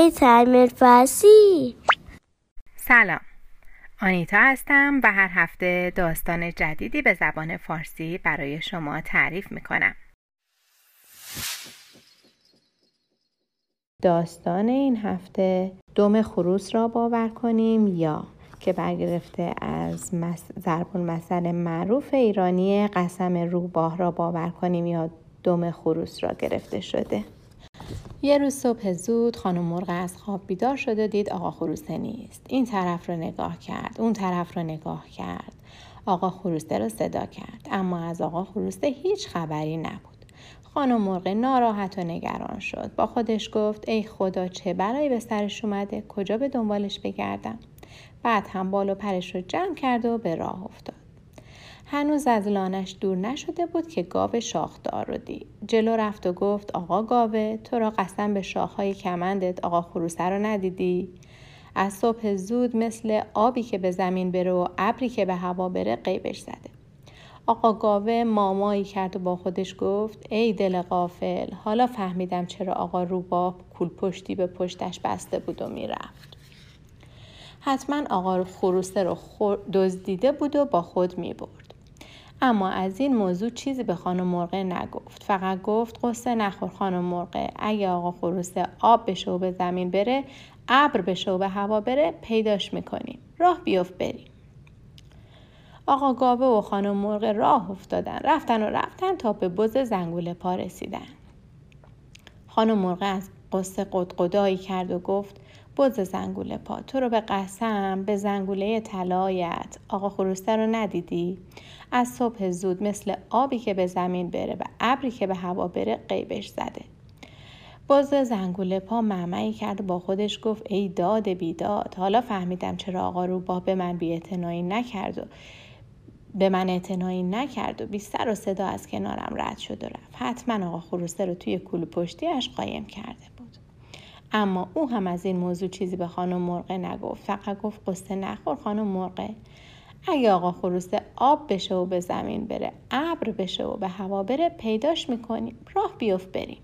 برنامه تعمیر فارسی. سلام، آنیتا هستم و هر هفته داستان جدیدی به زبان فارسی برای شما تعریف میکنم. داستان این هفته دم خروس را باور کنیم یا، که برگرفته از ضرب‌المثل معروف ایرانی قسم روباه را باور کنیم یا دم خروس را گرفته شده. یه روز صبح زود خانم مرغ از خواب بیدار شد و دید آقا خروس نیست. این طرف رو نگاه کرد، اون طرف رو نگاه کرد. آقا خروس رو صدا کرد، اما از آقا خروس هیچ خبری نبود. خانم مرغ ناراحت و نگران شد. با خودش گفت ای خدا، چه بلایی به سرش اومده، کجا به دنبالش بگردم؟ بعد هم بال و پرش رو جمع کرد و به راه افتاد. هنوز از لانش دور نشده بود که گاو شاخدار رو دید. جلو رفت و گفت آقا گاوه، تو را قسم به شاخهای کمندت آقا خروسه رو ندیدی؟ از صبح زود مثل آبی که به زمین بره و ابری که به هوا بره غیبش زده. آقا گاوه مامایی کرد و با خودش گفت ای دل غافل، حالا فهمیدم چرا آقا روباه کول پشتی به پشتش بسته بود و میرفت. حتما آقا خروسه رو دزدیده بود و با خود میبرد. اما از این موضوع چیزی به خانم مرغ نگفت، فقط گفت قصه نخور خانم مرغ، اگه آقا خروسه آب بشه و به زمین بره، ابر بشه و به هوا بره، پیداش میکنیم، راه بیفت بریم. آقا گاوه و خانم مرغ راه افتادن، رفتن تا به بز زنگوله پا رسیدن. خانم مرغ از قصه قدقدایی کرد و گفت بز زنگوله پا، تو رو به قسم به زنگوله طلایت آقا خروسه رو ندیدی؟ از صبح زود مثل آبی که به زمین بره و ابری که به هوا بره غیبش زده. بز زنگوله پا معمعی کرد و با خودش گفت ای داد بیداد، حالا فهمیدم چرا آقا روباه به من اعتنایی نکرد و بی سر و صدا از کنارم رد شد و رفت. حتما آقا خروسه رو توی کول پشتیش قایم کرده بود. اما او هم از این موضوع چیزی به خانم مرغ نگفت، فقط گفت قصه نخور خانم مرغ، اگه آقا خروسه آب بشه و به زمین بره، ابر بشه و به هوا بره، پیداش میکنیم، راه بیفت بریم.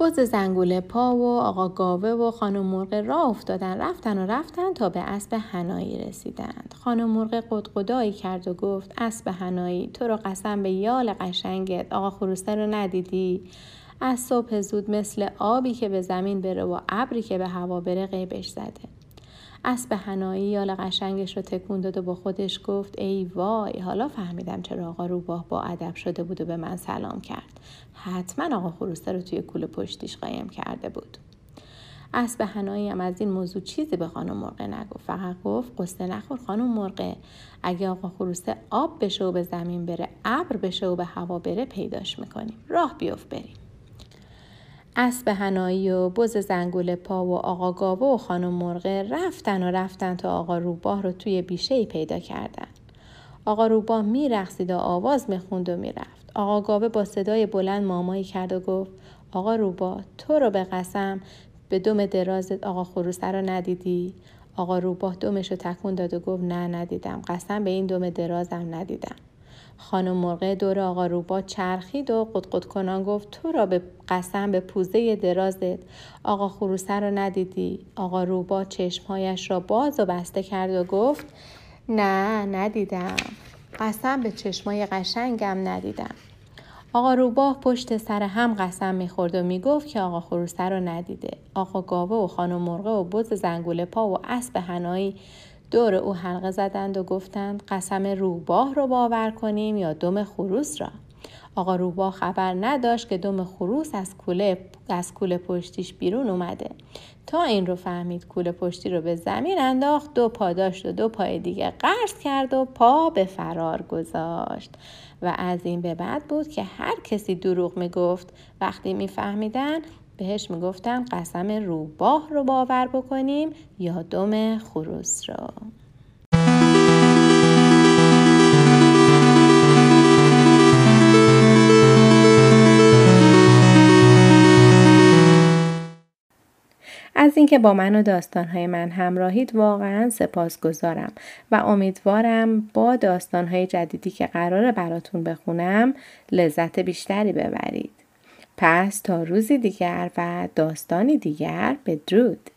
بز زنگوله پا و آقا گاوه و خانم مرغ راه افتادن، رفتن تا به اسب حنایی رسیدند. خانم مرغ قدقدایی کرد و گفت اسب حنایی، تو رو قسم به یال قشنگت آقا خروسه رو ندیدی؟ از صبح زود مثل آبی که به زمین بره و ابری که به هوا بره غیبش زده. اسب حنایی یال قشنگش رو تکون داد و با خودش گفت ای وای، حالا فهمیدم چرا آقا روباه با ادب شده بود و به من سلام کرد. حتما آقا خروسه رو توی کوله پشتیش قایم کرده بود. اسب حنایی هم از این موضوع چیزی به خانم مرغ نگفت، فقط گفت قصه نخور خانم مرغ، اگه آقا خروسه آب بشه و به زمین بره، ابر بشه و به هوا بره، پیداش میکنیم، راه بیفت بریم. اسب حنایی و بز زنگوله پا و آقا گاوه و خانم مرغه رفتن تا آقا روباه رو توی بیشه‌ای پیدا کردن. آقا روباه میرقصید و آواز میخوند و میرفت. آقا گاوه با صدای بلند مامایی کرد و گفت آقا روباه، تو رو به قسم به دم درازت آقا خروسه رو ندیدی؟ آقا روباه دمش رو تکون داد و گفت نه ندیدم، قسم به این دم درازم ندیدم. خانم مرغه دور آقا روباه چرخید و قدقد کنان گفت تو را به قسم به پوزه درازت آقا خروسه را ندیدی؟ آقا روباه چشمهایش را باز و بسته کرد و گفت نه ندیدم، قسم به چشمای قشنگم ندیدم. آقا روباه پشت سر هم قسم میخورد و میگفت که آقا خروسه را ندیده. آقا گاوه و خانم مرغه و بز زنگوله پا و اسب حنایی دور او حلقه زدند و گفتند قسم روباه رو باور کنیم یا دم خروس را. آقا روباه خبر نداشت که دم خروس از کوله پشتیش بیرون اومده. تا این رو فهمید کوله پشتی رو به زمین انداخت، دو پا داشت و دو پای دیگه قرض کرد و پا به فرار گذاشت. و از این به بعد بود که هر کسی دروغ میگفت، وقتی میفهمیدن بهش میگفتن قسم روباه رو باور بکنیم یا دم خروس رو. از اینکه با من و داستانهای من همراهید واقعا سپاسگزارم و امیدوارم با داستانهای جدیدی که قراره براتون بخونم لذت بیشتری ببرید. پس تا روزی دیگر و داستانی دیگر، بدرود.